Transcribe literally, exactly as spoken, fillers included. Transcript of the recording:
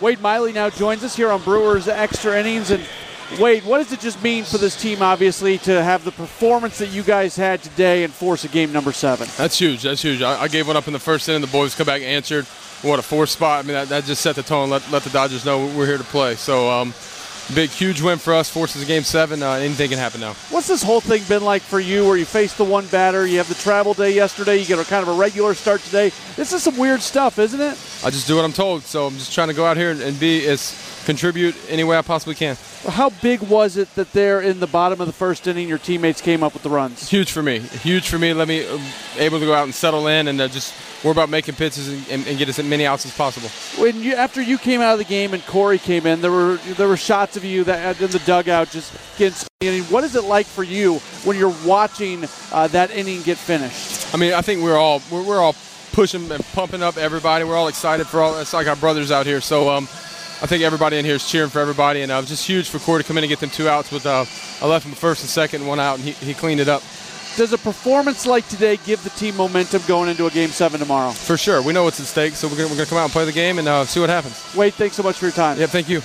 Wade Miley now joins us here on Brewers Extra Innings. And Wade, what does it just mean for this team, obviously, to have the performance that you guys had today and force a game number seven? That's huge. That's huge. I, I gave one up in the first inning. The boys come back and answered. What, a fourth spot? I mean, that, that just set the tone. Let, let the Dodgers know we're here to play. So, um, big, huge win for us. Forces game seven. Uh, anything can happen now. What's this whole thing been like for you, where you face the one batter, you have the travel day yesterday, you get a kind of a regular start today? This is some weird stuff, isn't it? I just do what I'm told. So I'm just trying to go out here and, and be as contribute any way I possibly can. Well, how big was it that they're in the bottom of the first inning, your teammates came up with the runs? Huge for me. Huge for me. Let me uh, able to go out and settle in and uh, just worry about making pitches and, and, and get as many outs as possible. When you, after you came out of the game and Corey came in, there were there were shots of you that in the dugout just getting. What is it like for you when you're watching uh, that inning get finished? I mean, I think we're all we're, we're all pushing and pumping up everybody. We're all excited for all. It's like our brothers out here. So. Um, I think everybody in here is cheering for everybody, and uh, it was just huge for Corey to come in and get them two outs with uh, I left him first and second, one out, and he, he cleaned it up. Does a performance like today give the team momentum going into a game seven tomorrow? For sure. We know what's at stake, so we're going to come out and play the game and uh, see what happens. Wade, thanks so much for your time. Yeah, thank you.